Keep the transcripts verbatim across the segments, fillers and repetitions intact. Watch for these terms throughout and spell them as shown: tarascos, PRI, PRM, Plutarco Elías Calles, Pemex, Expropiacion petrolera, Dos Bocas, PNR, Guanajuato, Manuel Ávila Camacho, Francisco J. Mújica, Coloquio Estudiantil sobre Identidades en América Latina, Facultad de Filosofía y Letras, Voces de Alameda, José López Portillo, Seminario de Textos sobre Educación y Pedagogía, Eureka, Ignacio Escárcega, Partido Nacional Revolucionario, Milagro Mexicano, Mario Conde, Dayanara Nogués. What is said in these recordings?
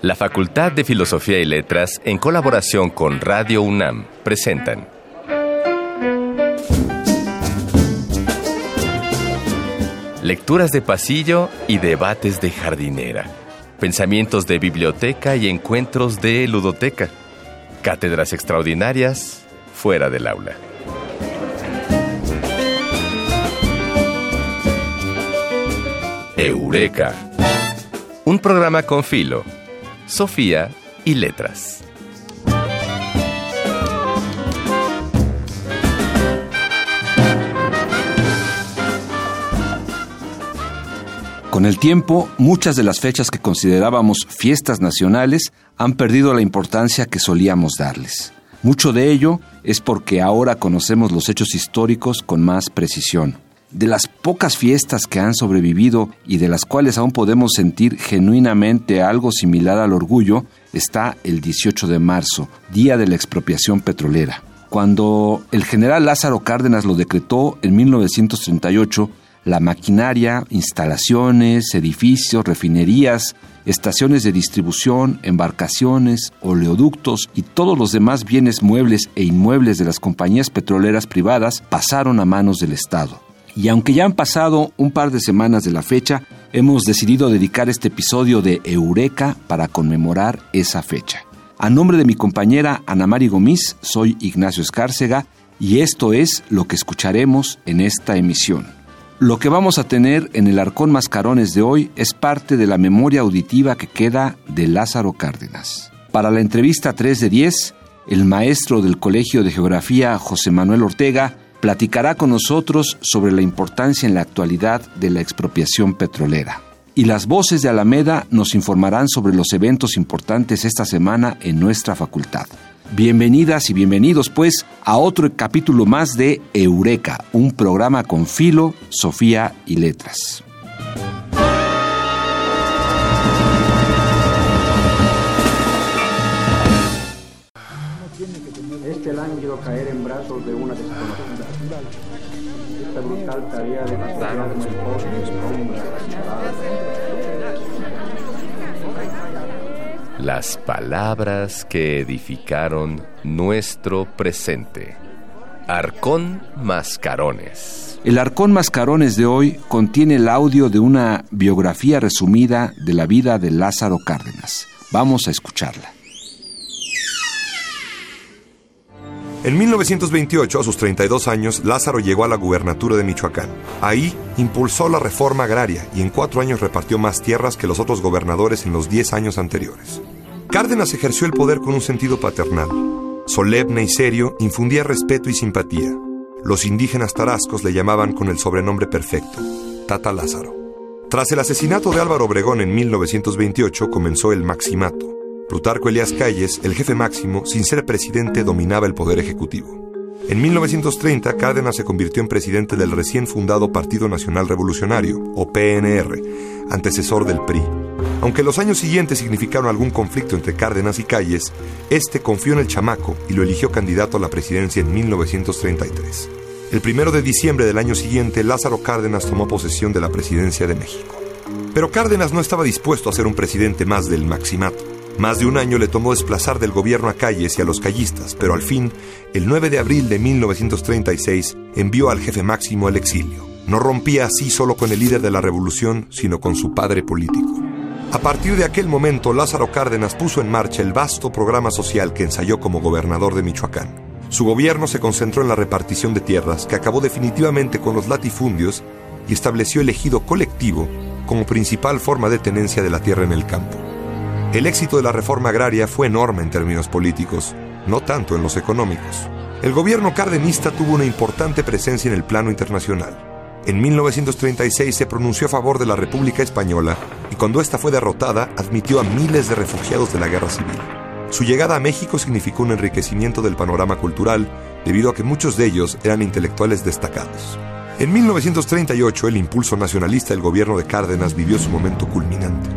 La Facultad de Filosofía y Letras, en colaboración con Radio UNAM, presentan Lecturas de pasillo y debates de jardinera, pensamientos de biblioteca y encuentros de ludoteca, cátedras extraordinarias fuera del aula. Eureka, un programa con filo, Sofía y Letras. Con el tiempo, muchas de las fechas que considerábamos fiestas nacionales han perdido la importancia que solíamos darles. Mucho de ello es porque ahora conocemos los hechos históricos con más precisión. De las pocas fiestas que han sobrevivido y de las cuales aún podemos sentir genuinamente algo similar al orgullo, está el dieciocho de marzo, Día de la Expropiación Petrolera. Cuando el general Lázaro Cárdenas lo decretó en mil novecientos treinta y ocho, la maquinaria, instalaciones, edificios, refinerías, estaciones de distribución, embarcaciones, oleoductos y todos los demás bienes muebles e inmuebles de las compañías petroleras privadas pasaron a manos del Estado. Y aunque ya han pasado un par de semanas de la fecha, hemos decidido dedicar este episodio de Eureka para conmemorar esa fecha. A nombre de mi compañera Ana María Gomís, soy Ignacio Escárcega y esto es lo que escucharemos en esta emisión. Lo que vamos a tener en el Arcón Mascarones de hoy es parte de la memoria auditiva que queda de Lázaro Cárdenas. Para la entrevista tres de diez, el maestro del Colegio de Geografía José Manuel Ortega platicará con nosotros sobre la importancia en la actualidad de la expropiación petrolera. Y las voces de Alameda nos informarán sobre los eventos importantes esta semana en nuestra facultad. Bienvenidas y bienvenidos, pues, a otro capítulo más de Eureka, un programa con filo, Sofía y Letras. Este lánguido caer en brazos de una desconocida. Esta brutal tarea de matar a los esposos y hombres arranchadas. Las palabras que edificaron nuestro presente. Arcón Mascarones. El Arcón Mascarones de hoy contiene el audio de una biografía resumida de la vida de Lázaro Cárdenas. Vamos a escucharla. En mil novecientos veintiocho, a sus treinta y dos años, Lázaro llegó a la gubernatura de Michoacán. Ahí impulsó la reforma agraria y en cuatro años repartió más tierras que los otros gobernadores en los diez años anteriores. Cárdenas ejerció el poder con un sentido paternal. Solemne y serio, infundía respeto y simpatía. Los indígenas tarascos le llamaban con el sobrenombre perfecto, Tata Lázaro. Tras el asesinato de Álvaro Obregón en mil novecientos veintiocho, comenzó el maximato. Plutarco Elías Calles, el jefe máximo, sin ser presidente, dominaba el poder ejecutivo. En mil novecientos treinta, Cárdenas se convirtió en presidente del recién fundado Partido Nacional Revolucionario, o P N R, antecesor del P R I. Aunque los años siguientes significaron algún conflicto entre Cárdenas y Calles, este confió en el chamaco y lo eligió candidato a la presidencia en mil novecientos treinta y tres. El primero de diciembre del año siguiente, Lázaro Cárdenas tomó posesión de la presidencia de México. Pero Cárdenas no estaba dispuesto a ser un presidente más del maximato. Más de un año le tomó desplazar del gobierno a Calles y a los callistas, pero al fin, el nueve de abril de mil novecientos treinta y seis, envió al jefe máximo al exilio. No rompía así solo con el líder de la revolución, sino con su padre político. A partir de aquel momento, Lázaro Cárdenas puso en marcha el vasto programa social que ensayó como gobernador de Michoacán. Su gobierno se concentró en la repartición de tierras, que acabó definitivamente con los latifundios y estableció el ejido colectivo como principal forma de tenencia de la tierra en el campo. El éxito de la reforma agraria fue enorme en términos políticos, no tanto en los económicos. El gobierno cardenista tuvo una importante presencia en el plano internacional. En mil novecientos treinta y seis se pronunció a favor de la República Española y cuando ésta fue derrotada admitió a miles de refugiados de la Guerra Civil. Su llegada a México significó un enriquecimiento del panorama cultural debido a que muchos de ellos eran intelectuales destacados. En mil novecientos treinta y ocho el impulso nacionalista del gobierno de Cárdenas vivió su momento culminante.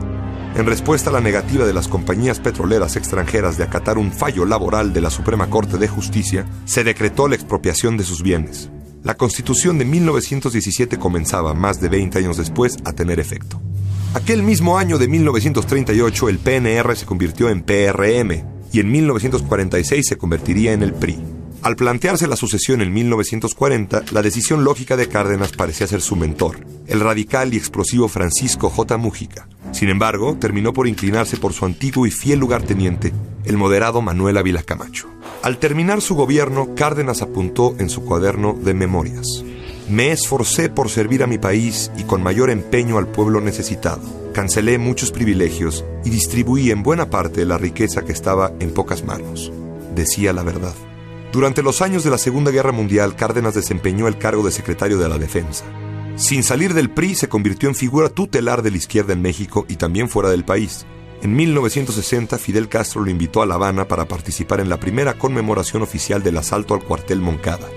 En respuesta a la negativa de las compañías petroleras extranjeras de acatar un fallo laboral de la Suprema Corte de Justicia, se decretó la expropiación de sus bienes. La Constitución de mil novecientos diecisiete comenzaba, más de veinte años después, a tener efecto. Aquel mismo año de mil novecientos treinta y ocho, el P N R se convirtió en P R M y en mil novecientos cuarenta y seis se convertiría en el P R I. Al plantearse la sucesión en mil novecientos cuarenta, la decisión lógica de Cárdenas parecía ser su mentor, el radical y explosivo Francisco J. Mújica. Sin embargo, terminó por inclinarse por su antiguo y fiel lugarteniente, el moderado Manuel Ávila Camacho. Al terminar su gobierno, Cárdenas apuntó en su cuaderno de memorias: me esforcé por servir a mi país y con mayor empeño al pueblo necesitado. Cancelé muchos privilegios y distribuí en buena parte la riqueza que estaba en pocas manos. Decía la verdad. Durante los años de la Segunda Guerra Mundial, Cárdenas desempeñó el cargo de secretario de la Defensa. Sin salir del P R I, se convirtió en figura tutelar de la izquierda en México y también fuera del país. En mil novecientos sesenta, Fidel Castro lo invitó a La Habana para participar en la primera conmemoración oficial del asalto al cuartel Moncada.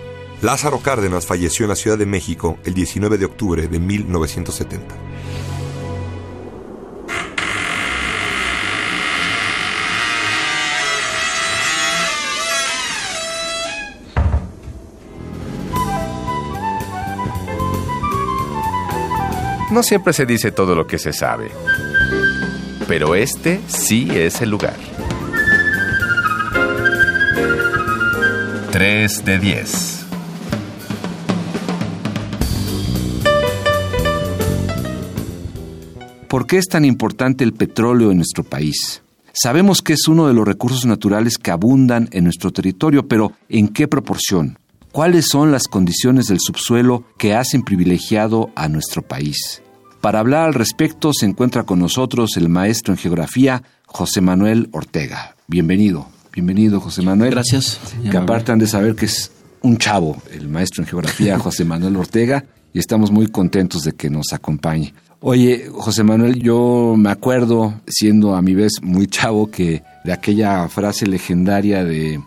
Lázaro Cárdenas falleció en la Ciudad de México el diecinueve de octubre de mil novecientos setenta. No siempre se dice todo lo que se sabe, pero este sí es el lugar. tres de diez. ¿Por qué es tan importante el petróleo en nuestro país? Sabemos que es uno de los recursos naturales que abundan en nuestro territorio, pero ¿en qué proporción? ¿Cuáles son las condiciones del subsuelo que hacen privilegiado a nuestro país? Para hablar al respecto se encuentra con nosotros el maestro en geografía José Manuel Ortega. Bienvenido, bienvenido José Manuel. Gracias. Que aparte han de saber que es un chavo el maestro en geografía José Manuel Ortega y estamos muy contentos de que nos acompañe. Oye, José Manuel, yo me acuerdo, siendo a mi vez muy chavo, que de aquella frase legendaria de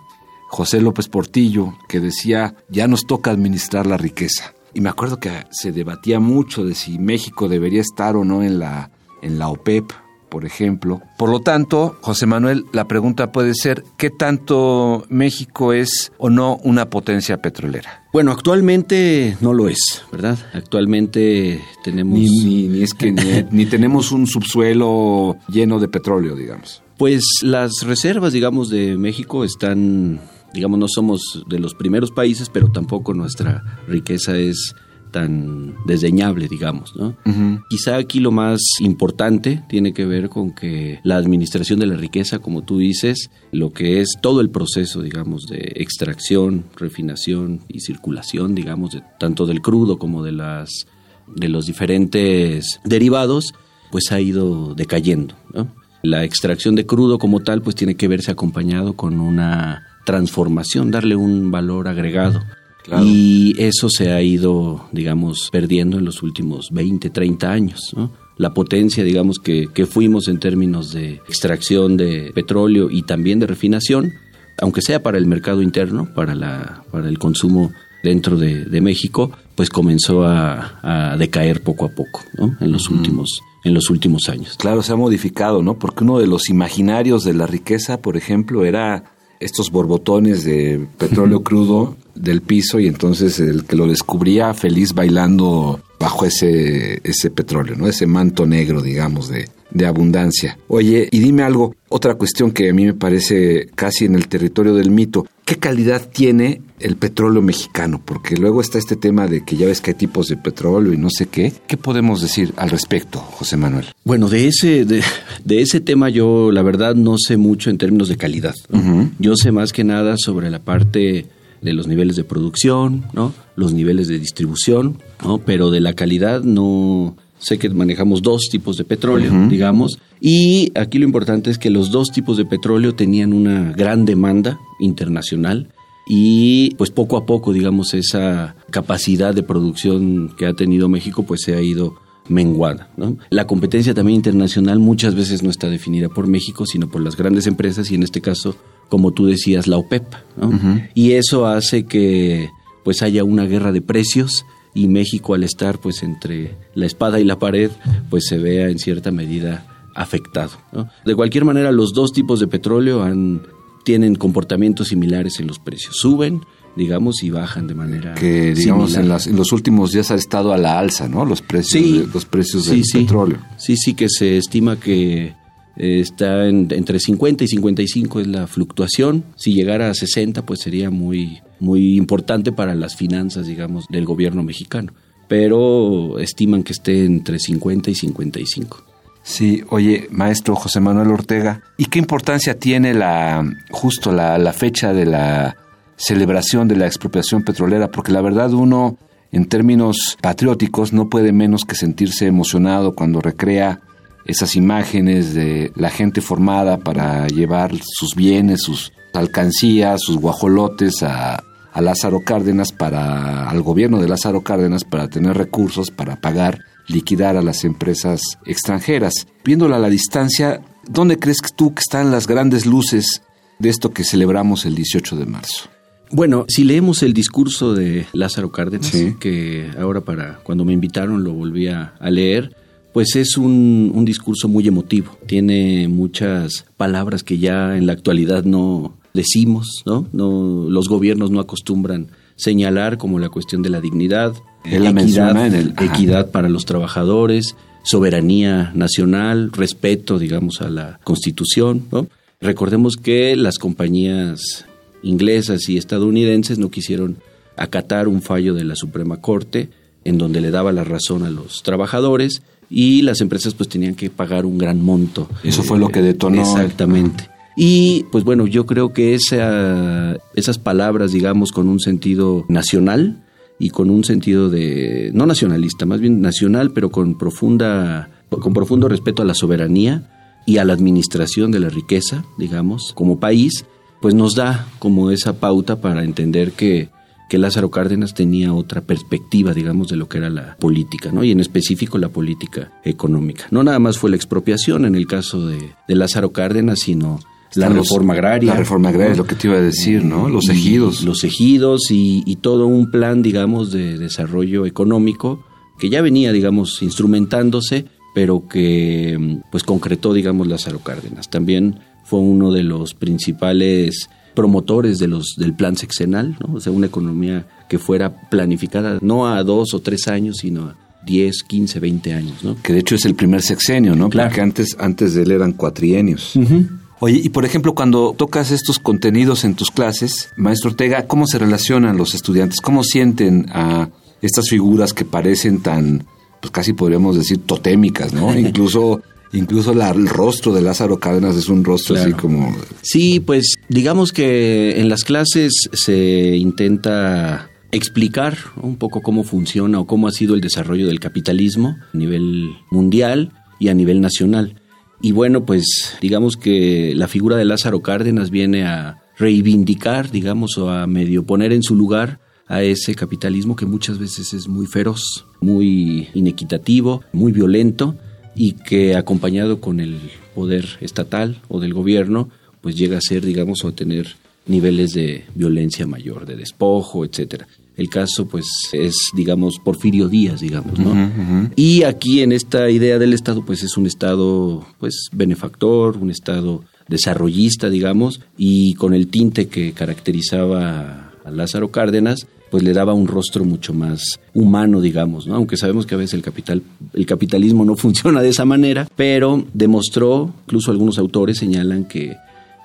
José López Portillo que decía: ya nos toca administrar la riqueza. Y me acuerdo que se debatía mucho de si México debería estar o no en la, en la OPEP, por ejemplo. Por lo tanto, José Manuel, la pregunta puede ser: ¿qué tanto México es o no una potencia petrolera? Bueno, actualmente no lo es, ¿verdad? Actualmente tenemos... Ni, ni, ni, es que ni, ni tenemos un subsuelo lleno de petróleo, digamos. Pues las reservas, digamos, de México están... Digamos, no somos de los primeros países, pero tampoco nuestra riqueza es tan desdeñable, digamos, ¿no? Uh-huh. Quizá aquí lo más importante tiene que ver con que la administración de la riqueza, como tú dices, lo que es todo el proceso, digamos, de extracción, refinación y circulación, digamos, de, tanto del crudo como de, las, de los diferentes derivados, pues ha ido decayendo, ¿no? La extracción de crudo como tal, pues tiene que verse acompañado con una... transformación, darle un valor agregado. Claro. Y eso se ha ido, digamos, perdiendo en los últimos veinte, treinta años, ¿no? La potencia, digamos, que, que fuimos en términos de extracción de petróleo y también de refinación, aunque sea para el mercado interno, para, la, para el consumo dentro de, de México, pues comenzó a, a decaer poco a poco, ¿no? En los uh-huh. últimos en los últimos años. Claro, se ha modificado, ¿no? Porque uno de los imaginarios de la riqueza, por ejemplo, era... estos borbotones de petróleo crudo del piso, y entonces el que lo descubría feliz bailando bajo ese, ese petróleo, ¿no? Ese manto negro, digamos, de, de abundancia. Oye, y dime algo, otra cuestión que a mí me parece casi en el territorio del mito. ¿Qué calidad tiene el petróleo mexicano? Porque luego está este tema de que ya ves que hay tipos de petróleo y no sé qué. ¿Qué podemos decir al respecto, José Manuel? Bueno, de ese de, de ese tema yo, la verdad, no sé mucho en términos de calidad, ¿no? Uh-huh. Yo sé más que nada sobre la parte de los niveles de producción, ¿no? Los niveles de distribución, ¿no? Pero de la calidad no... Sé que manejamos dos tipos de petróleo, uh-huh. digamos, y aquí lo importante es que los dos tipos de petróleo tenían una gran demanda internacional y pues poco a poco, digamos, esa capacidad de producción que ha tenido México pues se ha ido menguada, ¿no? La competencia también internacional muchas veces no está definida por México, sino por las grandes empresas y en este caso, como tú decías, la OPEP, ¿no? Uh-huh. Y eso hace que pues haya una guerra de precios. Y México, al estar pues entre la espada y la pared, pues se vea en cierta medida afectado, ¿no? De cualquier manera, los dos tipos de petróleo han, tienen comportamientos similares en los precios. Suben digamos, y bajan de manera que, digamos, en, las, en los últimos días ha estado a la alza, ¿no? Los precios, sí, de, los precios sí, del sí. petróleo. Sí, sí, que se estima que eh, está en, entre cincuenta y cincuenta y cinco es la fluctuación. Si llegara a sesenta, pues sería muy, muy importante para las finanzas, digamos, del gobierno mexicano. Pero estiman que esté entre cincuenta y cincuenta y cinco. Sí, oye, maestro José Manuel Ortega, ¿y qué importancia tiene la justo la, la fecha de la celebración de la expropiación petrolera? Porque la verdad uno, en términos patrióticos, no puede menos que sentirse emocionado cuando recrea esas imágenes de la gente formada para llevar sus bienes, sus alcancías, sus guajolotes a, a Lázaro Cárdenas, para al gobierno de Lázaro Cárdenas, para tener recursos, para pagar, liquidar a las empresas extranjeras. Viéndola a la distancia, ¿dónde crees tú que están las grandes luces de esto que celebramos el dieciocho de marzo? Bueno, si leemos el discurso de Lázaro Cárdenas, sí, que ahora para cuando me invitaron lo volví a, a leer, pues es un, un discurso muy emotivo. Tiene muchas palabras que ya en la actualidad no decimos, ¿no? No, los gobiernos no acostumbran señalar, como la cuestión de la dignidad, él la menciona en el, equidad para los trabajadores, soberanía nacional, respeto, digamos, a la Constitución, ¿no? Recordemos que las compañías inglesas y estadounidenses no quisieron acatar un fallo de la Suprema Corte en donde le daba la razón a los trabajadores y las empresas pues tenían que pagar un gran monto. Eso eh, fue lo que detonó. Exactamente. El... Y pues bueno, yo creo que esa, esas palabras, digamos, con un sentido nacional y con un sentido de, no nacionalista, más bien nacional, pero con profunda, con profundo respeto a la soberanía y a la administración de la riqueza, digamos, como país, pues nos da como esa pauta para entender que, que Lázaro Cárdenas tenía otra perspectiva, digamos, de lo que era la política, ¿no? Y en específico la política económica. No nada más fue la expropiación en el caso de, de Lázaro Cárdenas, sino la reforma agraria. La reforma agraria, ¿no? Es lo que te iba a decir, ¿no? Los ejidos. Los ejidos y, y todo un plan, digamos, de desarrollo económico que ya venía, digamos, instrumentándose, pero que pues concretó, digamos, Lázaro Cárdenas. También fue uno de los principales promotores de los, del plan sexenal, ¿no? O sea, una economía que fuera planificada no a dos o tres años, sino a diez, quince, veinte años, ¿no? Que de hecho es el primer sexenio, ¿no? Claro. Porque antes, antes de él eran cuatrienios. Uh-huh. Oye, y por ejemplo, cuando tocas estos contenidos en tus clases, maestro Ortega, ¿cómo se relacionan los estudiantes? ¿Cómo sienten a estas figuras que parecen tan... pues casi podríamos decir totémicas, ¿no? Incluso incluso la, el rostro de Lázaro Cárdenas es un rostro, claro, así como... Sí, pues digamos que en las clases se intenta explicar un poco cómo funciona o cómo ha sido el desarrollo del capitalismo a nivel mundial y a nivel nacional. Y bueno, pues digamos que la figura de Lázaro Cárdenas viene a reivindicar, digamos, o a medio poner en su lugar a ese capitalismo que muchas veces es muy feroz, muy inequitativo, muy violento y que acompañado con el poder estatal o del gobierno, pues llega a ser, digamos, a tener niveles de violencia mayor, de despojo, etcétera. El caso, pues, es, digamos, Porfirio Díaz, digamos, ¿no? Uh-huh, uh-huh. Y aquí en esta idea del Estado, pues, es un Estado, pues, benefactor, un Estado desarrollista, digamos, y con el tinte que caracterizaba a Lázaro Cárdenas, pues le daba un rostro mucho más humano, digamos, ¿no? Aunque sabemos que a veces el capital, el capitalismo no funciona de esa manera, pero demostró, incluso algunos autores señalan que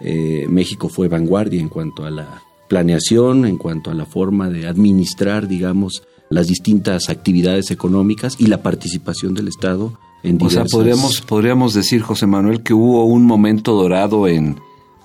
eh, México fue vanguardia en cuanto a la planeación, en cuanto a la forma de administrar, digamos, las distintas actividades económicas y la participación del Estado en diversas... O sea, podríamos, podríamos decir, José Manuel, que hubo un momento dorado en...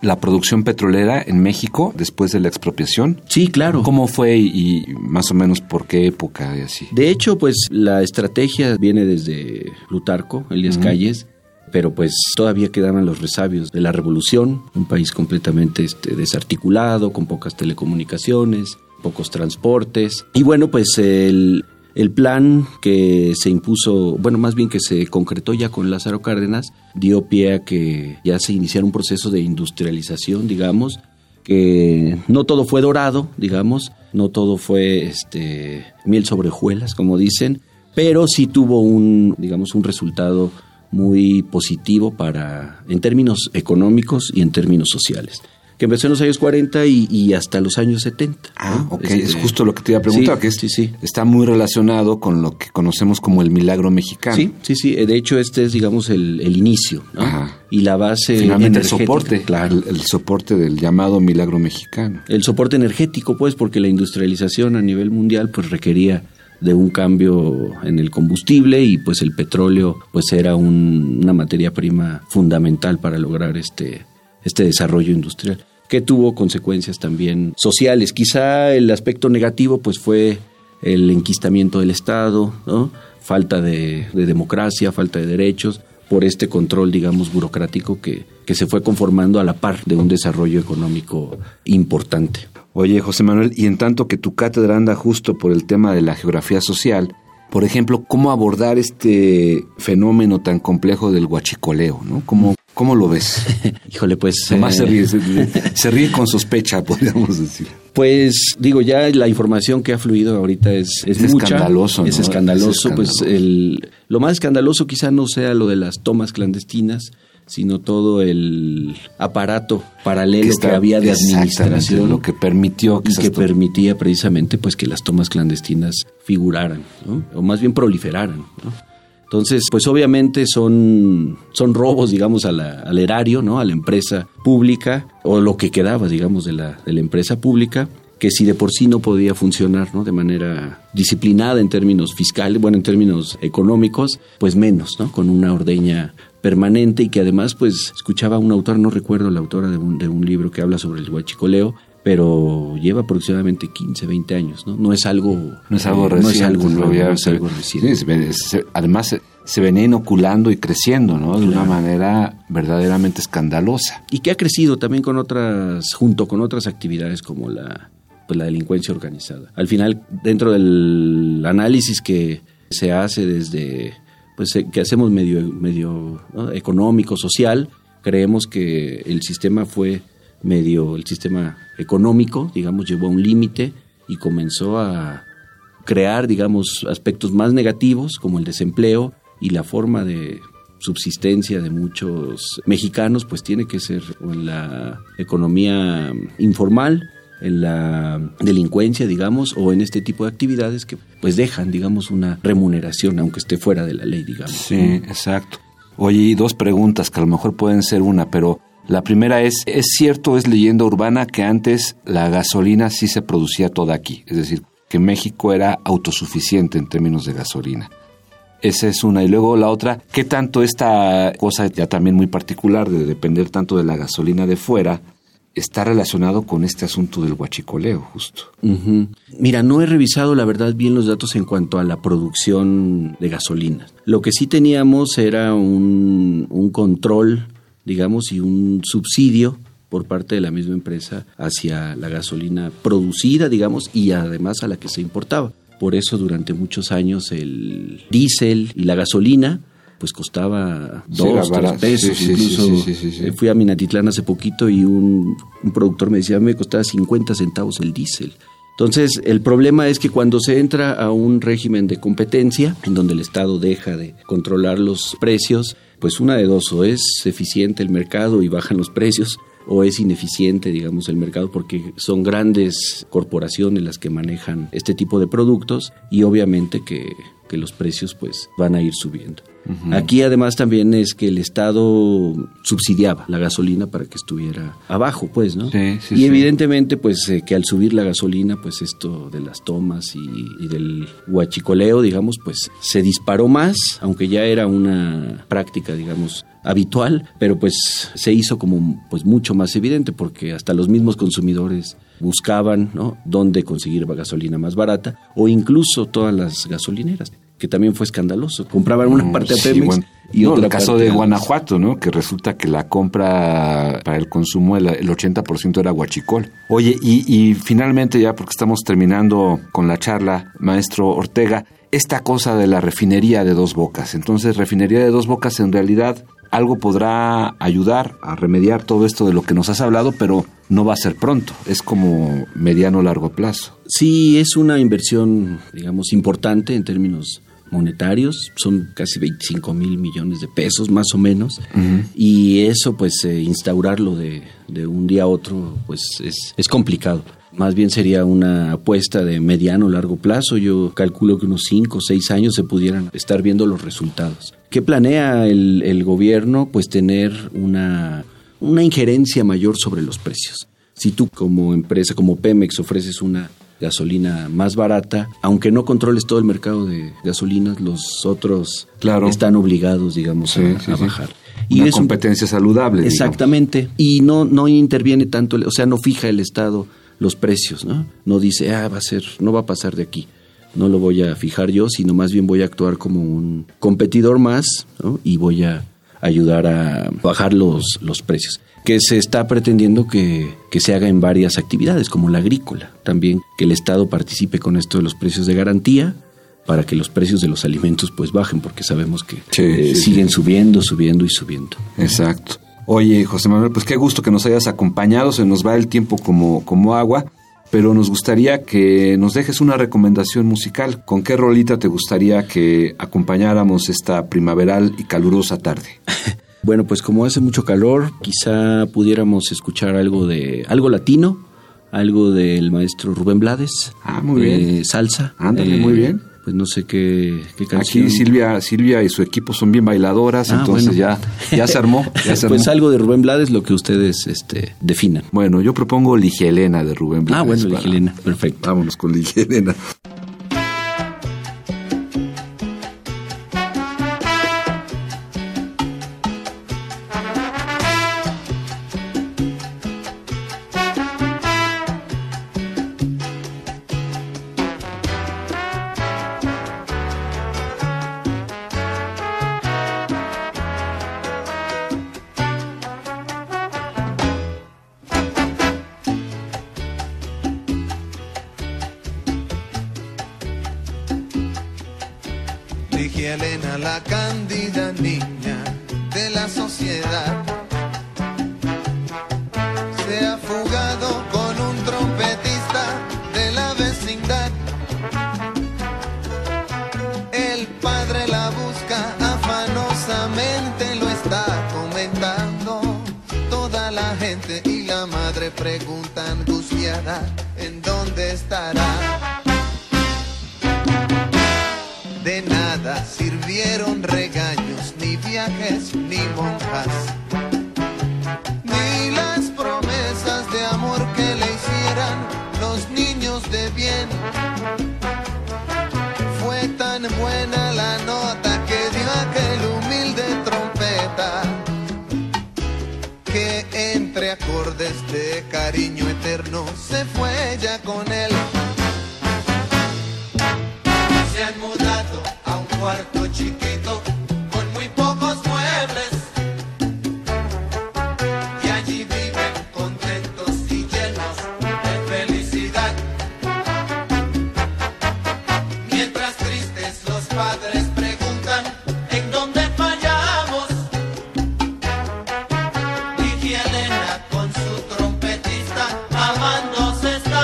la producción petrolera en México después de la expropiación. Sí, claro. ¿Cómo fue y, y más o menos por qué época y así? De hecho, pues la estrategia viene desde Plutarco Elías Calles, pero pues todavía quedaban los resabios de la revolución, un país completamente este, desarticulado, con pocas telecomunicaciones, pocos transportes. Y bueno, pues el, el plan que se impuso, bueno, más bien que se concretó ya con Lázaro Cárdenas, dio pie a que ya se iniciara un proceso de industrialización, digamos, que no todo fue dorado, digamos, no todo fue este, miel sobre hojuelas, como dicen, pero sí tuvo un, digamos, un resultado muy positivo para, en términos económicos y en términos sociales. que empezó en los años cuarenta y, y hasta los años setenta. Ah, ¿no? ok, este, es justo lo que te iba a preguntar, sí, que es, sí, sí. está muy relacionado con lo que conocemos como el milagro mexicano. Sí, sí, sí, de hecho este es, digamos, el, el inicio, ¿no? Ajá. Y la base finalmente energética, el soporte, claro. el, el soporte del llamado milagro mexicano. El soporte energético, pues, porque la industrialización a nivel mundial pues requería de un cambio en el combustible y pues el petróleo pues era un, una materia prima fundamental para lograr este, este desarrollo industrial, que tuvo consecuencias también sociales. Quizá el aspecto negativo pues fue el enquistamiento del Estado, ¿no? Falta de, de democracia, falta de derechos, por este control, digamos, burocrático que, que se fue conformando a la par de un desarrollo económico importante. Oye, José Manuel, y en tanto que tu cátedra anda justo por el tema de la geografía social, por ejemplo, ¿cómo abordar este fenómeno tan complejo del huachicoleo, no? ¿Cómo, cómo lo ves? Híjole, pues... Nomás eh... se ríe, se, se ríe con sospecha, podríamos decir. Pues, digo, ya la información que ha fluido ahorita es, es, es mucha. Escandaloso, ¿no? Es escandaloso. Es escandaloso, pues el, lo más escandaloso quizá no sea lo de las tomas clandestinas, sino todo el aparato paralelo que, está, que había de administración, lo que permitió que, y que permitía precisamente pues que las tomas clandestinas figuraran, ¿no? O más bien proliferaran, ¿no? Entonces, pues obviamente son, son robos, digamos, a la, al erario, ¿no? A la empresa pública, o lo que quedaba, digamos, de la, de la empresa pública, que si de por sí no podía funcionar, ¿no? De manera disciplinada en términos fiscales, bueno, en términos económicos, pues menos, ¿no? Con una ordeña permanente, y que además, pues, escuchaba un autor, no recuerdo la autora de un, de un libro que habla sobre el huachicoleo, pero lleva aproximadamente quince, veinte años, ¿no? No es algo... No es algo reciente. No es algo nuevo, no es algo reciente. Sí, se, además, se, se venía inoculando y creciendo, ¿no? De claro. una manera verdaderamente escandalosa. Y que ha crecido también con otras, junto con otras actividades como la... pues la delincuencia organizada. Al final, dentro del análisis que se hace desde, pues que hacemos medio, medio ¿no? económico, social, creemos que el sistema fue medio, el sistema económico, digamos, llevó a un límite y comenzó a crear, digamos, aspectos más negativos como el desempleo, y la forma de subsistencia de muchos mexicanos pues tiene que ser en la economía informal, en la delincuencia, digamos, o en este tipo de actividades que pues dejan, digamos, una remuneración, aunque esté fuera de la ley, digamos. Sí, exacto. Oye, y dos preguntas que a lo mejor pueden ser una, pero la primera es, ¿es cierto, es leyenda urbana que antes la gasolina sí se producía toda aquí? Es decir, que México era autosuficiente en términos de gasolina. Esa es una. Y luego la otra, ¿qué tanto esta cosa ya también muy particular de depender tanto de la gasolina de fuera está relacionado con este asunto del huachicoleo, justo? Uh-huh. Mira, no he revisado, la verdad, bien los datos en cuanto a la producción de gasolina. Lo que sí teníamos era un, un control, digamos, y un subsidio por parte de la misma empresa hacia la gasolina producida, digamos, y además a la que se importaba. Por eso, durante muchos años, el diésel y la gasolina pues costaba dos, sí, tres pesos, sí, sí, incluso sí, sí, sí, sí, sí. Fui a Minatitlán hace poquito y un, un productor me decía, me costaba cincuenta centavos el diésel. Entonces, el problema es que cuando se entra a un régimen de competencia, en donde el Estado deja de controlar los precios, pues una de dos, o es eficiente el mercado y bajan los precios, o es ineficiente, digamos, el mercado, porque son grandes corporaciones las que manejan este tipo de productos, y obviamente que, que los precios pues van a ir subiendo. Uh-huh. Aquí además también es que el Estado subsidiaba la gasolina para que estuviera abajo, pues, ¿no? Sí, sí, y sí. Evidentemente, pues, eh, que al subir la gasolina, pues esto de las tomas y, y del huachicoleo, digamos, pues se disparó más, aunque ya era una práctica, digamos, habitual, pero pues se hizo como pues mucho más evidente, porque hasta los mismos consumidores buscaban, ¿no?, dónde conseguir gasolina más barata, o incluso todas las gasolineras, que también fue escandaloso. Compraban una parte a Pemex, sí, bueno, y no, otra el caso parte de Guanajuato, ¿no? Que resulta que la compra para el consumo, el ochenta por ciento era huachicol. Oye, y, y finalmente, ya porque estamos terminando con la charla, maestro Ortega, esta cosa de la refinería de Dos Bocas. Entonces, refinería de Dos Bocas, en realidad, algo podrá ayudar a remediar todo esto de lo que nos has hablado, pero no va a ser pronto, es como mediano o largo plazo. Sí, es una inversión, digamos, importante en términos monetarios, son casi veinticinco mil millones de pesos más o menos, uh-huh. y eso pues eh, instaurarlo de, de un día a otro pues es, es complicado. Más bien sería una apuesta de mediano o largo plazo. Yo calculo que unos cinco o seis años se pudieran estar viendo los resultados. ¿Qué planea el, el gobierno? Pues tener una, una injerencia mayor sobre los precios. Si tú como empresa, como Pemex, ofreces una gasolina más barata, aunque no controles todo el mercado de gasolinas, los otros claro. están obligados, digamos, sí, a, sí, a bajar. Sí. Y una es competencia un, saludable. Exactamente. Digamos. Y no, no interviene tanto, o sea, no fija el Estado los precios, ¿no? No dice, ah, va a ser, no va a pasar de aquí, no lo voy a fijar yo, sino más bien voy a actuar como un competidor más, ¿no? Y voy a ayudar a bajar los, los precios, que se está pretendiendo que, que se haga en varias actividades, como la agrícola, también que el Estado participe con esto de los precios de garantía, para que los precios de los alimentos pues bajen, porque sabemos que sí, eh, sí, siguen sí. subiendo, subiendo y subiendo. Exacto. Oye, José Manuel, pues qué gusto que nos hayas acompañado, se nos va el tiempo como, como agua, pero nos gustaría que nos dejes una recomendación musical. ¿Con qué rolita te gustaría que acompañáramos esta primaveral y calurosa tarde? Bueno, pues como hace mucho calor, quizá pudiéramos escuchar algo de algo latino, algo del maestro Rubén Blades. Ah, muy bien. Eh, salsa. Ándale, eh, muy bien. Pues no sé qué, qué canción. Aquí Silvia, Silvia y su equipo son bien bailadoras, ah, entonces bueno. ya, ya se armó. Ya se pues armó. Algo de Rubén Blades, lo que ustedes este, definan. Bueno, yo propongo Ligielena de Rubén Blades. Ah, bueno, para... Ligielena, perfecto. Vámonos con Ligielena. Ligielena, la cándida niña de la sociedad, se ha fugado con un trompetista de la vecindad. El padre la busca, afanosamente lo está comentando toda la gente, y la madre pregunta angustiada, ¿en dónde estará? De nada sirvieron regaños, ni viajes, ni monjas, ni las promesas de amor que le hicieran los niños de bien. Fue tan buena la nota que dio aquel humilde trompeta, que entre acordes de cariño eterno se fue ella con él. Se han mudado a un cuarto chiquito con muy pocos muebles, y allí viven contentos y llenos de felicidad. Mientras tristes los padres preguntan en dónde fallamos, Ligielena con su trompetista amándose está.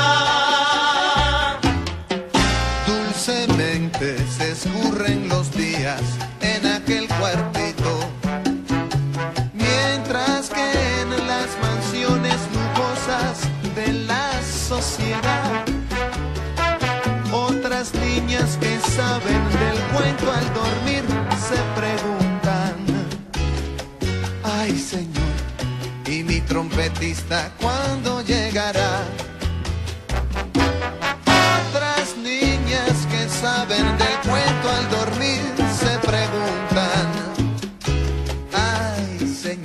Dulcemente se escurren los días en aquel cuartito, mientras que en las mansiones lujosas de la sociedad, otras niñas que saben del cuento al dormir se preguntan, ay señor, ¿y mi trompetista cuándo llegará? Saben del cuento al dormir se preguntan, ay señor,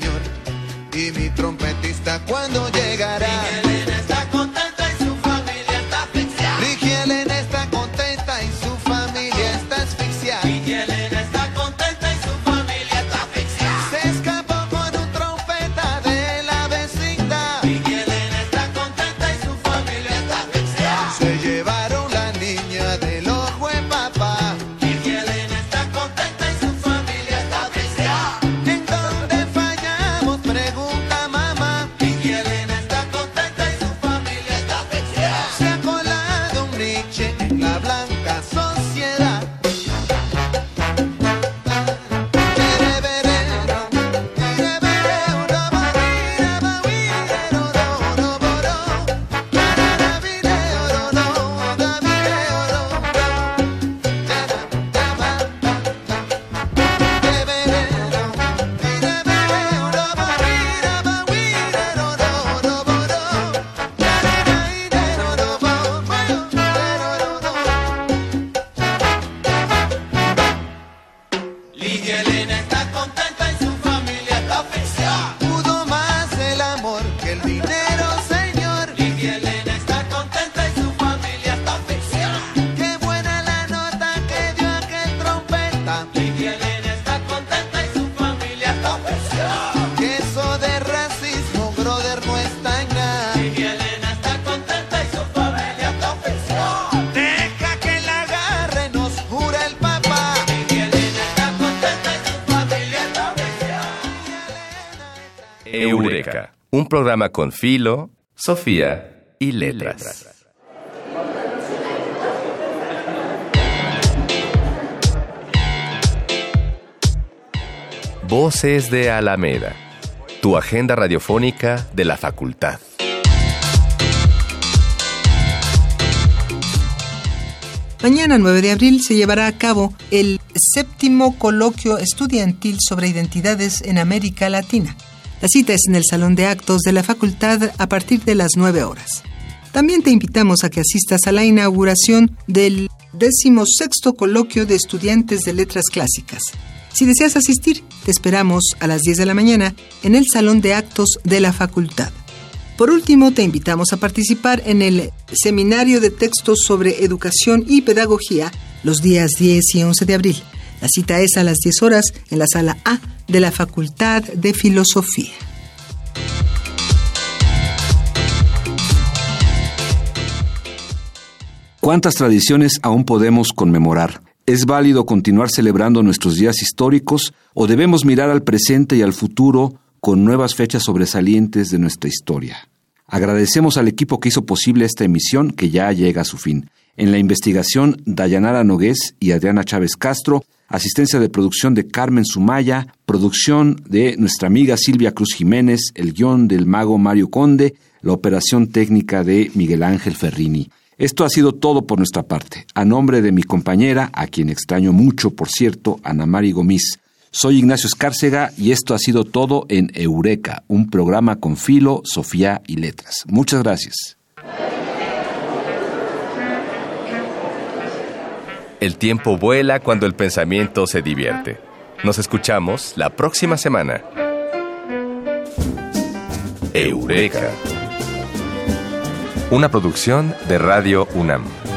¿y mi trompetista cuándo llegará? Ligielena está contenta y su familia está asfixiada. Ligielena está contenta y su familia está asfixiada. Ligielena está contenta y su familia está asfixiada. Se escapó con un trompeta de la vecindad. Ligielena está contenta y su familia está asfixiada. Se llevaron la niña de los Ligielena está contenta Miguelina está contenta y su familia está feliz. Pudo más el amor que el dinero, señor. Miguelina está contenta y su familia está feliz. Qué buena la nota que dio aquel trompeta. Miguelina está contenta y su familia está feliz. Que eso de racismo, brother, no es tan grave. Miguelina está contenta y su familia está feliz. Deja que la agarre, nos jura el papá. Eureka, un programa con Filo, Sofía y Letras. Voces de Alameda, tu agenda radiofónica de la facultad. Mañana, nueve de abril, se llevará a cabo el séptimo Coloquio Estudiantil sobre Identidades en América Latina. La cita es en el Salón de Actos de la Facultad a partir de las nueve horas. También te invitamos a que asistas a la inauguración del decimosexto Coloquio de Estudiantes de Letras Clásicas. Si deseas asistir, te esperamos a las diez de la mañana en el Salón de Actos de la Facultad. Por último, te invitamos a participar en el Seminario de Textos sobre Educación y Pedagogía los días diez y once de abril. La cita es a las diez horas en la Sala A de la Facultad de Filosofía. ¿Cuántas tradiciones aún podemos conmemorar? ¿Es válido continuar celebrando nuestros días históricos o debemos mirar al presente y al futuro con nuevas fechas sobresalientes de nuestra historia? Agradecemos al equipo que hizo posible esta emisión que ya llega a su fin. En la investigación, Dayanara Nogués y Adriana Chávez Castro, asistencia de producción de Carmen Sumaya, producción de nuestra amiga Silvia Cruz Jiménez, el guión del mago Mario Conde, la operación técnica de Miguel Ángel Ferrini. Esto ha sido todo por nuestra parte. A nombre de mi compañera, a quien extraño mucho, por cierto, Ana María Gomís, soy Ignacio Escárcega y esto ha sido todo en Eureka, un programa con Filo, Sofía y Letras. Muchas gracias. El tiempo vuela cuando el pensamiento se divierte. Nos escuchamos la próxima semana. Eureka, una producción de Radio UNAM.